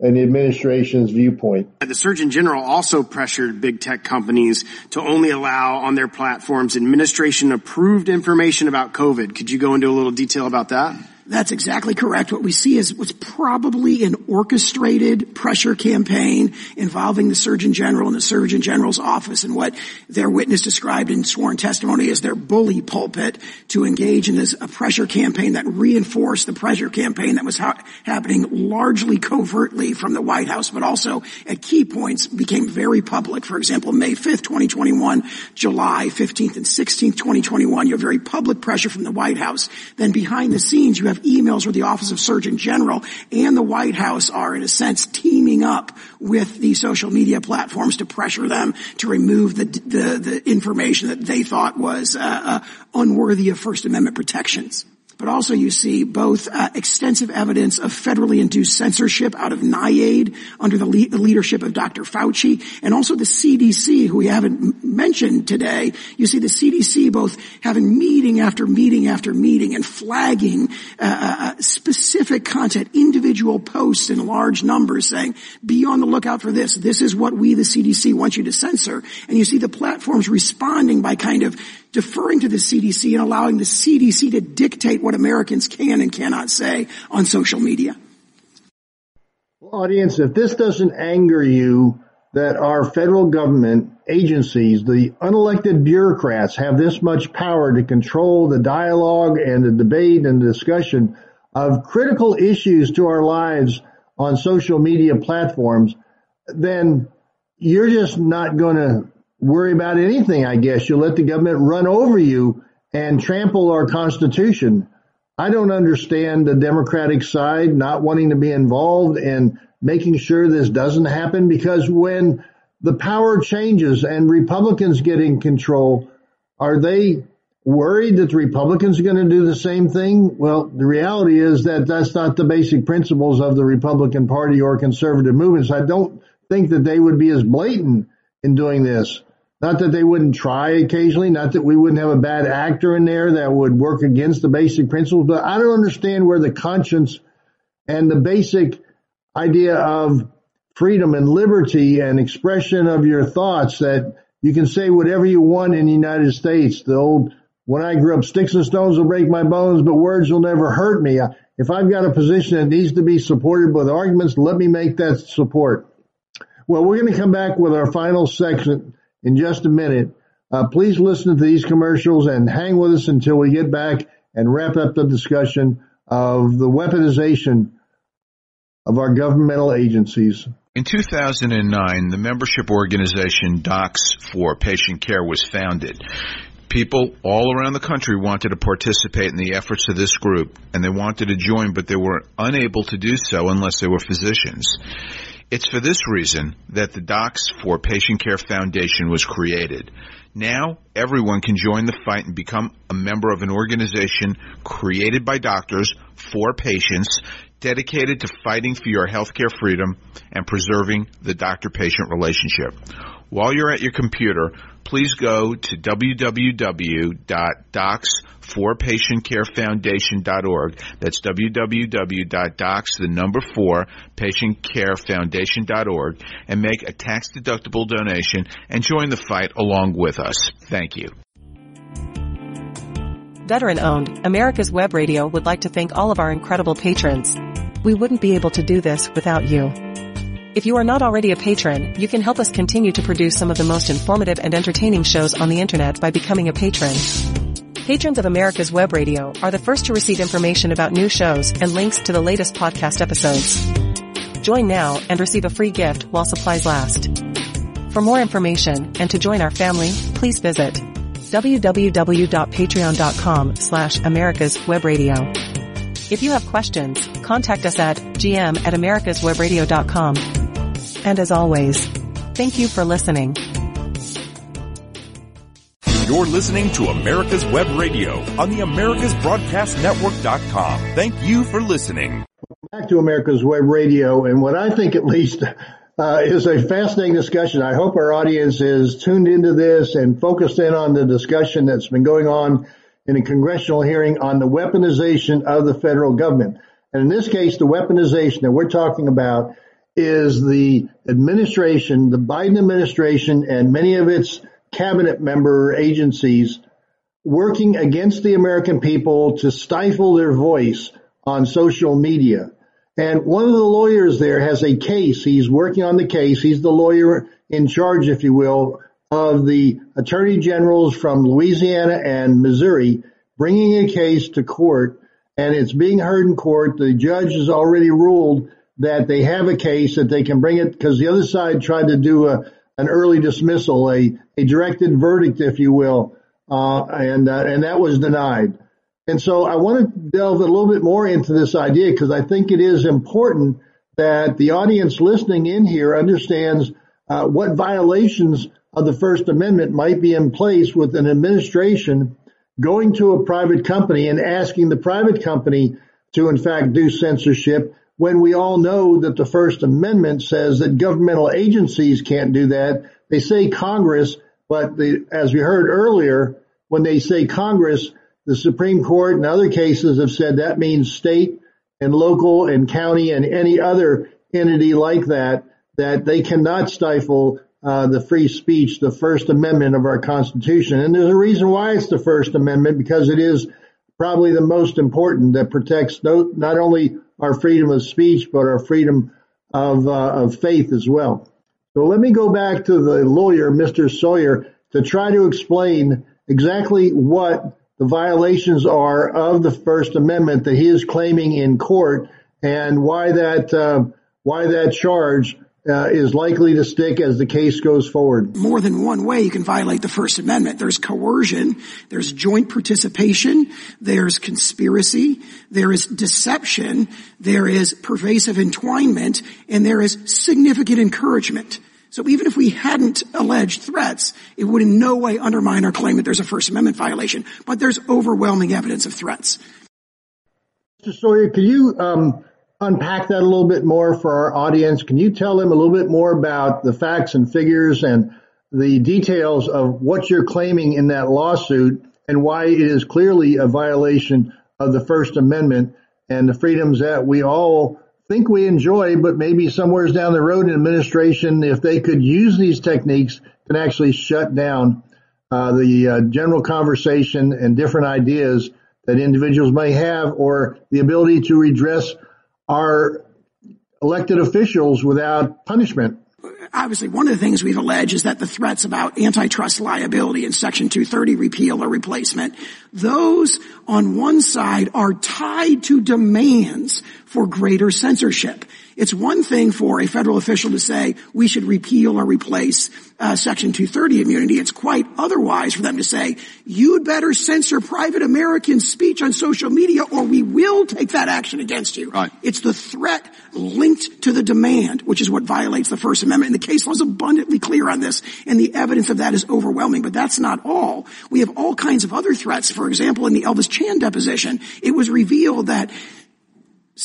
and the administration's viewpoint. The Surgeon General also pressured big tech companies to only allow on their platforms administration-approved information about COVID. Could you go into a little detail about that? That's exactly correct. What we see is what's probably an orchestrated pressure campaign involving the Surgeon General and the Surgeon General's office and what their witness described in sworn testimony as their bully pulpit to engage in this a pressure campaign that reinforced the pressure campaign that was ha- happening largely covertly from the White House, but also at key points became very public. For example, May fifth, twenty twenty-one, July fifteenth and sixteenth, twenty twenty-one, you have very public pressure from the White House. Then behind the scenes, you have emails where the Office of Surgeon General and the White House are, in a sense, teaming up with the social media platforms to pressure them to remove the the, the information that they thought was uh, uh, unworthy of First Amendment protections. But also you see both uh, extensive evidence of federally induced censorship out of N I A I D under the, le- the leadership of Doctor Fauci, and also the C D C, who we haven't m- mentioned today. You see the C D C both having meeting after meeting after meeting and flagging uh, uh specific content, individual posts in large numbers, saying, be on the lookout for this. This is what we, the C D C, want you to censor. And you see the platforms responding by kind of deferring to the C D C and allowing the C D C to dictate what Americans can and cannot say on social media. Well, audience, if this doesn't anger you that our federal government agencies, the unelected bureaucrats, have this much power to control the dialogue and the debate and the discussion of critical issues to our lives on social media platforms, then you're just not going to worry about anything, I guess. You'll let the government run over you and trample our Constitution. I don't understand the Democratic side not wanting to be involved in making sure this doesn't happen, because when the power changes and Republicans get in control, are they worried that the Republicans are going to do the same thing? Well, the reality is that that's not the basic principles of the Republican Party or conservative movements. I don't think that they would be as blatant in doing this. Not that they wouldn't try occasionally, not that we wouldn't have a bad actor in there that would work against the basic principles, but I don't understand where the conscience and the basic idea of freedom and liberty and expression of your thoughts, that you can say whatever you want in the United States. The old, when I grew up, sticks and stones will break my bones, but words will never hurt me. If I've got a position that needs to be supported with arguments, let me make that support. Well, we're going to come back with our final section in just a minute. Uh, please listen to these commercials and hang with us until we get back and wrap up the discussion of the weaponization of our governmental agencies. In two thousand nine, the membership organization Docs for Patient Care was founded. People all around the country wanted to participate in the efforts of this group, and they wanted to join, but they were unable to do so unless they were physicians. It's for this reason that the Docs for Patient Care Foundation was created. Now, everyone can join the fight and become a member of an organization created by doctors for patients, dedicated to fighting for your healthcare freedom and preserving the doctor-patient relationship. While you're at your computer, please go to w w w dot docs for patient care foundation dot org. That's w w w dot docs, the number four, patient care foundation dot org, and make a tax-deductible donation and join the fight along with us. Thank you. Veteran-owned, America's Web Radio would like to thank all of our incredible patrons. We wouldn't be able to do this without you. If you are not already a patron, you can help us continue to produce some of the most informative and entertaining shows on the internet by becoming a patron. Patrons of America's Web Radio are the first to receive information about new shows and links to the latest podcast episodes. Join now and receive a free gift while supplies last. For more information and to join our family, please visit www.patreon.com slash America's Web Radio. If you have questions, contact us at gm at americaswebradio.com. And as always, thank you for listening. You're listening to America's Web Radio on the Americas Broadcast Network dot com. Thank you for listening. Back to America's Web Radio, and what I think at least uh, is a fascinating discussion. I hope our audience is tuned into this and focused in on the discussion that's been going on in a congressional hearing on the weaponization of the federal government. And in this case, the weaponization that we're talking about is the administration, the Biden administration, and many of its cabinet member agencies working against the American people to stifle their voice on social media. And one of the lawyers there has a case. He's working on the case. He's the lawyer in charge, if you will, of the attorney generals from Louisiana and Missouri, bringing a case to court, and it's being heard in court. The judge has already ruled that they have a case, that they can bring it, because the other side tried to do a an early dismissal, a, a directed verdict, if you will, uh, and uh, and that was denied. And so I want to delve a little bit more into this idea, because I think it is important that the audience listening in here understands uh, what violations of the First Amendment might be in place with an administration going to a private company and asking the private company to, in fact, do censorship, when we all know that the First Amendment says that governmental agencies can't do that. They say Congress, but they, as we heard earlier, when they say Congress, the Supreme Court and other cases have said that means state and local and county and any other entity like that, that they cannot stifle uh, the free speech, the First Amendment of our Constitution. And there's a reason why it's the First Amendment, because it is probably the most important, that protects no, not only our freedom of speech, but our freedom of uh, of faith as well. So let me go back to the lawyer, Mister Sawyer, to try to explain exactly what the violations are of the First Amendment that he is claiming in court, and why that uh, why that charge uh, is likely to stick as the case goes forward. More than one way you can violate the First Amendment. There's coercion, there's joint participation, there's conspiracy, there is deception, there is pervasive entwinement, and there is significant encouragement. So even if we hadn't alleged threats, it would in no way undermine our claim that there's a First Amendment violation, but there's overwhelming evidence of threats. Mister Sawyer, can you um unpack that a little bit more for our audience? Can you tell them a little bit more about the facts and figures and the details of what you're claiming in that lawsuit, and why it is clearly a violation of the First Amendment and the freedoms that we all think we enjoy, but maybe somewhere down the road, an administration, if they could use these techniques, can actually shut down uh, the uh, general conversation and different ideas that individuals may have, or the ability to redress our elected officials without punishment? Obviously, one of the things we've alleged is that the threats about antitrust liability and Section two thirty repeal or replacement, those on one side are tied to demands for greater censorship. It's one thing for a federal official to say we should repeal or replace uh, Section two thirty immunity. It's quite otherwise for them to say you'd better censor private American speech on social media or we will take that action against you. Right. It's the threat linked to the demand, which is what violates the First Amendment. And the case law is abundantly clear on this, and the evidence of that is overwhelming. But that's not all. We have all kinds of other threats. For example, in the Elvis Chan deposition, it was revealed that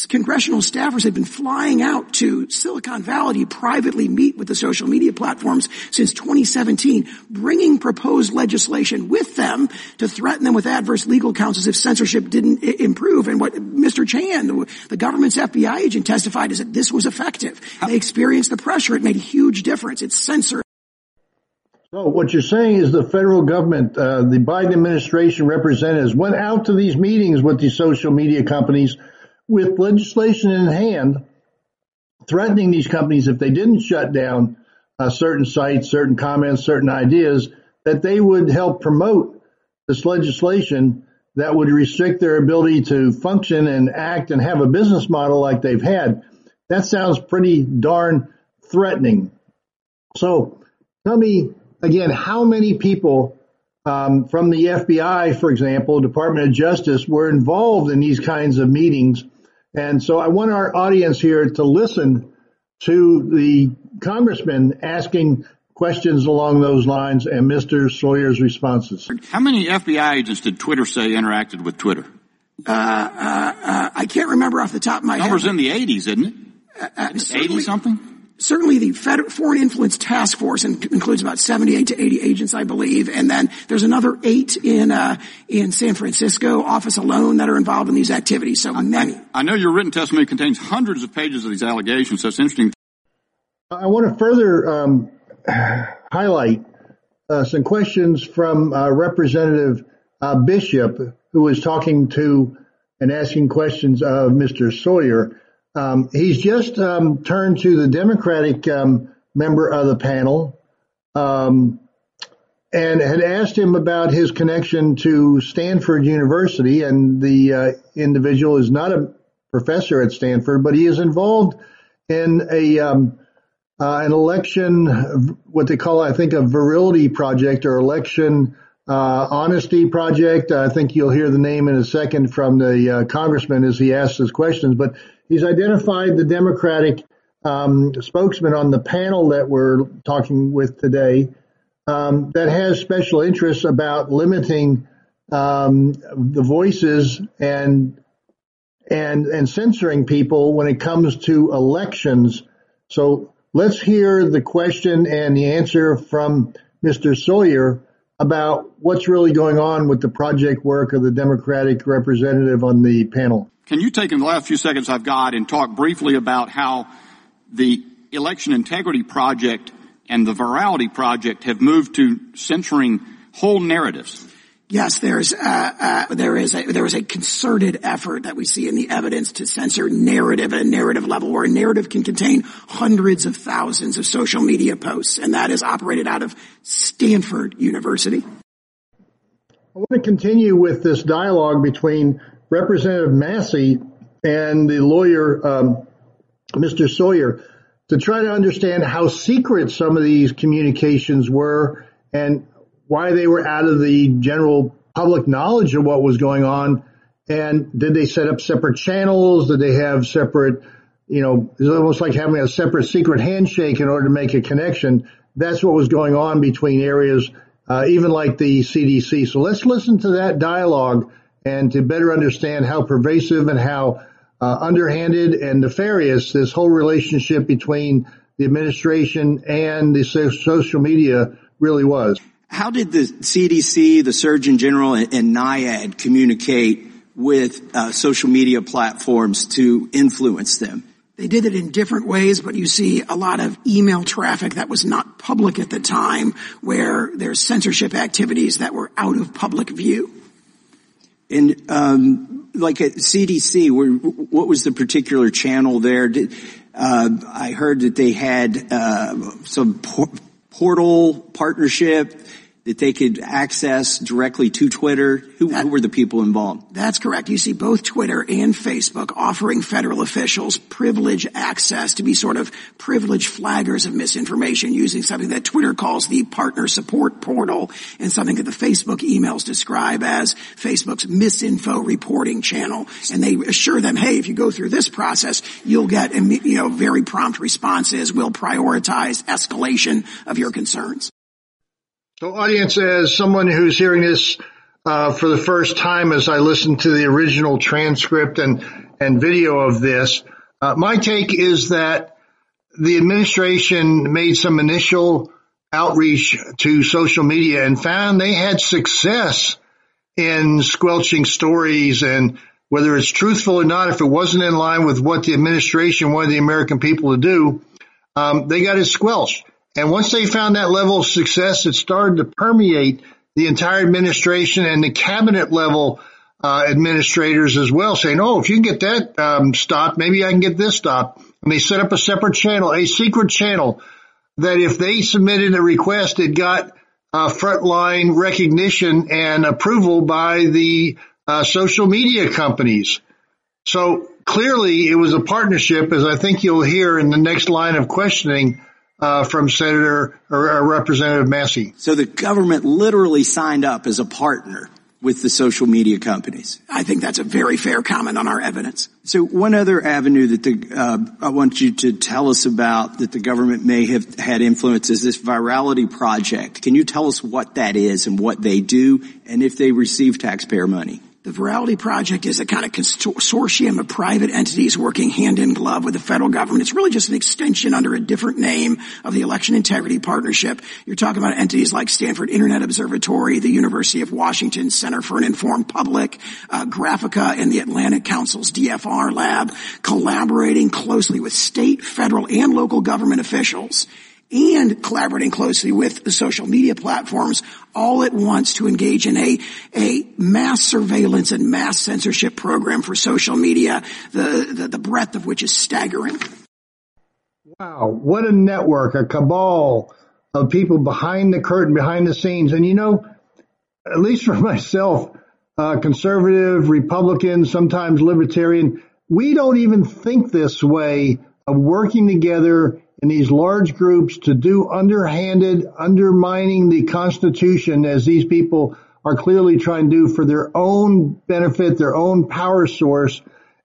congressional staffers had been flying out to Silicon Valley to privately meet with the social media platforms since twenty seventeen, bringing proposed legislation with them to threaten them with adverse legal counsels if censorship didn't improve. And what Mister Chan, the government's F B I agent, testified is that this was effective. They experienced the pressure. It made a huge difference. It's censored. So what you're saying is the federal government, uh, the Biden administration representatives, went out to these meetings with these social media companies with legislation in hand, threatening these companies if they didn't shut down uh, certain sites, certain comments, certain ideas, that they would help promote this legislation that would restrict their ability to function and act and have a business model like they've had. That sounds pretty darn threatening. So tell me again, how many people um, from the F B I, for example, Department of Justice, were involved in these kinds of meetings. And so I want our audience here to listen to the congressman asking questions along those lines and Mister Sawyer's responses. How many F B I agents did Twitter say interacted with Twitter? Uh, uh, uh, I can't remember off the top of my head. Numbers in the eighties, isn't it? Uh, uh, eighty-something? Certainly the Federal Foreign Influence Task Force includes about seventy-eight to eighty agents, I believe. And then there's another eight in, uh, in San Francisco office alone that are involved in these activities. So I, many. I, I know your written testimony contains hundreds of pages of these allegations, so it's interesting. I want to further um, highlight uh, some questions from uh, Representative uh, Bishop, who was talking to and asking questions of Mister Sawyer. Um, he's just um, turned to the Democratic um, member of the panel um, and had asked him about his connection to Stanford University. And the uh, individual is not a professor at Stanford, but he is involved in a um, uh, an election, what they call, I think, a Virality Project or election uh, honesty project. I think you'll hear the name in a second from the uh, congressman as he asks his questions. But he's identified the Democratic um, spokesman on the panel that we're talking with today um, that has special interests about limiting um, the voices and and and censoring people when it comes to elections. So let's hear the question and the answer from Mister Sawyer about what's really going on with the project work of the Democratic representative on the panel. Can you take in the last few seconds I've got and talk briefly about how the Election Integrity Project and the Virality Project have moved to censoring whole narratives? Yes, there's, uh, uh, there is a, there is a concerted effort that we see in the evidence to censor narrative at a narrative level, where a narrative can contain hundreds of thousands of social media posts, and that is operated out of Stanford University. I want to continue with this dialogue between Representative Massey and the lawyer, um, Mister Sawyer, to try to understand how secret some of these communications were and why they were out of the general public knowledge of what was going on. And did they set up separate channels? Did they have separate, you know, it's almost like having a separate secret handshake in order to make a connection. That's what was going on between areas, uh, even like the C D C. So let's listen to that dialogue and to better understand how pervasive and how uh, underhanded and nefarious this whole relationship between the administration and the so- social media really was. How did the C D C, the Surgeon General, and NIAID communicate with uh, social media platforms to influence them? They did it in different ways, but you see a lot of email traffic that was not public at the time, where there's censorship activities that were out of public view. And um, like at C D C, where, what was the particular channel there? Did, uh, I heard that they had uh, some por- portal partnership that they could access directly to Twitter. Who, that, who were the people involved? That's correct. You see both Twitter and Facebook offering federal officials privilege access to be sort of privileged flaggers of misinformation using something that Twitter calls the partner support portal and something that the Facebook emails describe as Facebook's misinfo reporting channel. And they assure them, hey, if you go through this process, you'll get, you know, very prompt responses. We'll prioritize escalation of your concerns. So audience, as someone who's hearing this uh, for the first time as I listen to the original transcript and, and video of this, uh, my take is that the administration made some initial outreach to social media and found they had success in squelching stories, and whether it's truthful or not, if it wasn't in line with what the administration wanted the American people to do, um, they got it squelched. And once they found that level of success, it started to permeate the entire administration and the cabinet level uh, administrators as well, saying, oh, if you can get that um, stopped, maybe I can get this stopped. And they set up a separate channel, a secret channel, that if they submitted a request, it got uh, frontline recognition and approval by the uh, social media companies. So clearly it was a partnership, as I think you'll hear in the next line of questioning, uh, from Senator or, or Representative Massey. So the government literally signed up as a partner with the social media companies. I think that's a very fair comment on our evidence. So one other avenue that the, uh, I want you to tell us about that the government may have had influence is this Virality Project. Can you tell us what that is and what they do and if they receive taxpayer money? The Virality Project is a kind of consortium of private entities working hand in glove with the federal government. It's really just an extension under a different name of the Election Integrity Partnership. You're talking about entities like Stanford Internet Observatory, the University of Washington Center for an Informed Public, uh, Graphica, and the Atlantic Council's D F R lab, collaborating closely with state, federal, and local government officials, and collaborating closely with the social media platforms all at once to engage in a, a mass surveillance and mass censorship program for social media, the, the, the breadth of which is staggering. Wow, what a network, a cabal of people behind the curtain, behind the scenes. And, you know, at least for myself, uh, conservative, Republican, sometimes libertarian, we don't even think this way of working together in these large groups to do underhanded, undermining the Constitution, as these people are clearly trying to do for their own benefit, their own power source,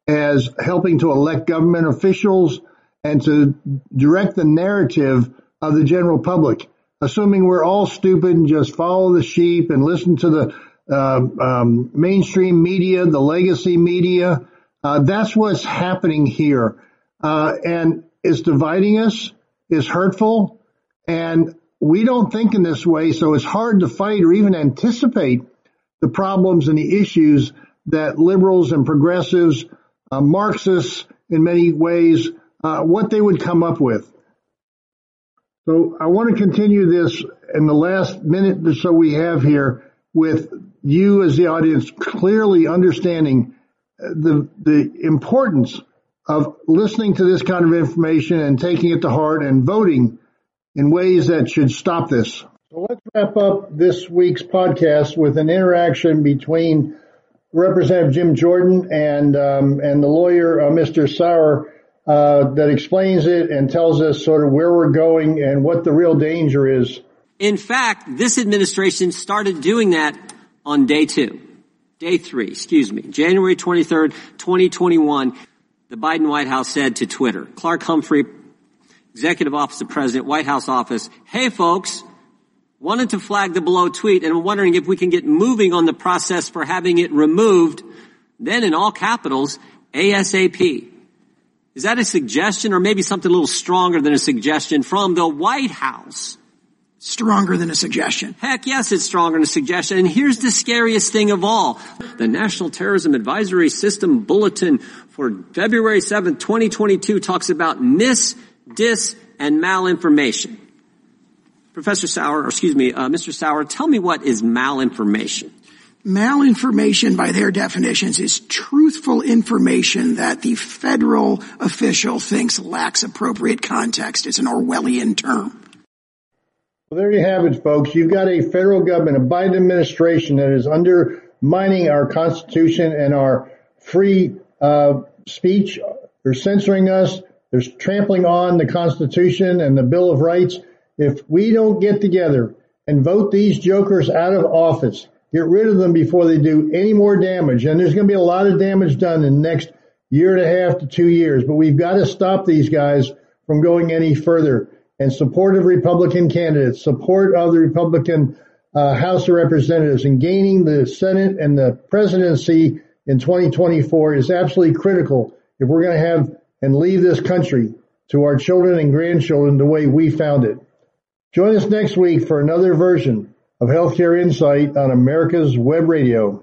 as helping to elect government officials and to direct the narrative of the general public, assuming we're all stupid and just follow the sheep and listen to the uh, um, mainstream media, the legacy media. Uh, that's what's happening here. Uh, and It's dividing us, is hurtful, and we don't think in this way, so it's hard to fight or even anticipate the problems and the issues that liberals and progressives, uh, Marxists in many ways, uh, what they would come up with. So I want to continue this in the last minute or so we have here with you as the audience clearly understanding the the importance of listening to this kind of information and taking it to heart and voting in ways that should stop this. So let's wrap up this week's podcast with an interaction between Representative Jim Jordan and um, and the lawyer, uh, Mister Sauer, uh, that explains it and tells us sort of where we're going and what the real danger is. In fact, this administration started doing that on day two, day three, excuse me, January twenty-third, twenty twenty-one. The Biden White House said to Twitter, Clark Humphrey, Executive Office of President, White House Office, hey, folks, wanted to flag the below tweet and wondering if we can get moving on the process for having it removed, then in all capitals, ASAP. Is that a suggestion or maybe something a little stronger than a suggestion from the White House? Stronger than a suggestion. Heck yes, it's stronger than a suggestion. And here's the scariest thing of all. The National Terrorism Advisory System Bulletin for February seventh, twenty twenty-two talks about mis, dis, and malinformation. Professor Sauer, or excuse me, uh, Mister Sauer, tell me what is malinformation? Malinformation, by their definitions, is truthful information that the federal official thinks lacks appropriate context. It's an Orwellian term. Well, there you have it, folks. You've got a federal government, a Biden administration that is undermining our Constitution and our free uh, speech. They're censoring us. They're trampling on the Constitution and the Bill of Rights. If we don't get together and vote these jokers out of office, get rid of them before they do any more damage, and there's going to be a lot of damage done in the next year and a half to two years, but we've got to stop these guys from going any further. And support of Republican candidates, support of the Republican uh, House of Representatives, and gaining the Senate and the presidency in twenty twenty-four is absolutely critical if we're going to have and leave this country to our children and grandchildren the way we found it. Join us next week for another version of Healthcare Insight on America's Web Radio.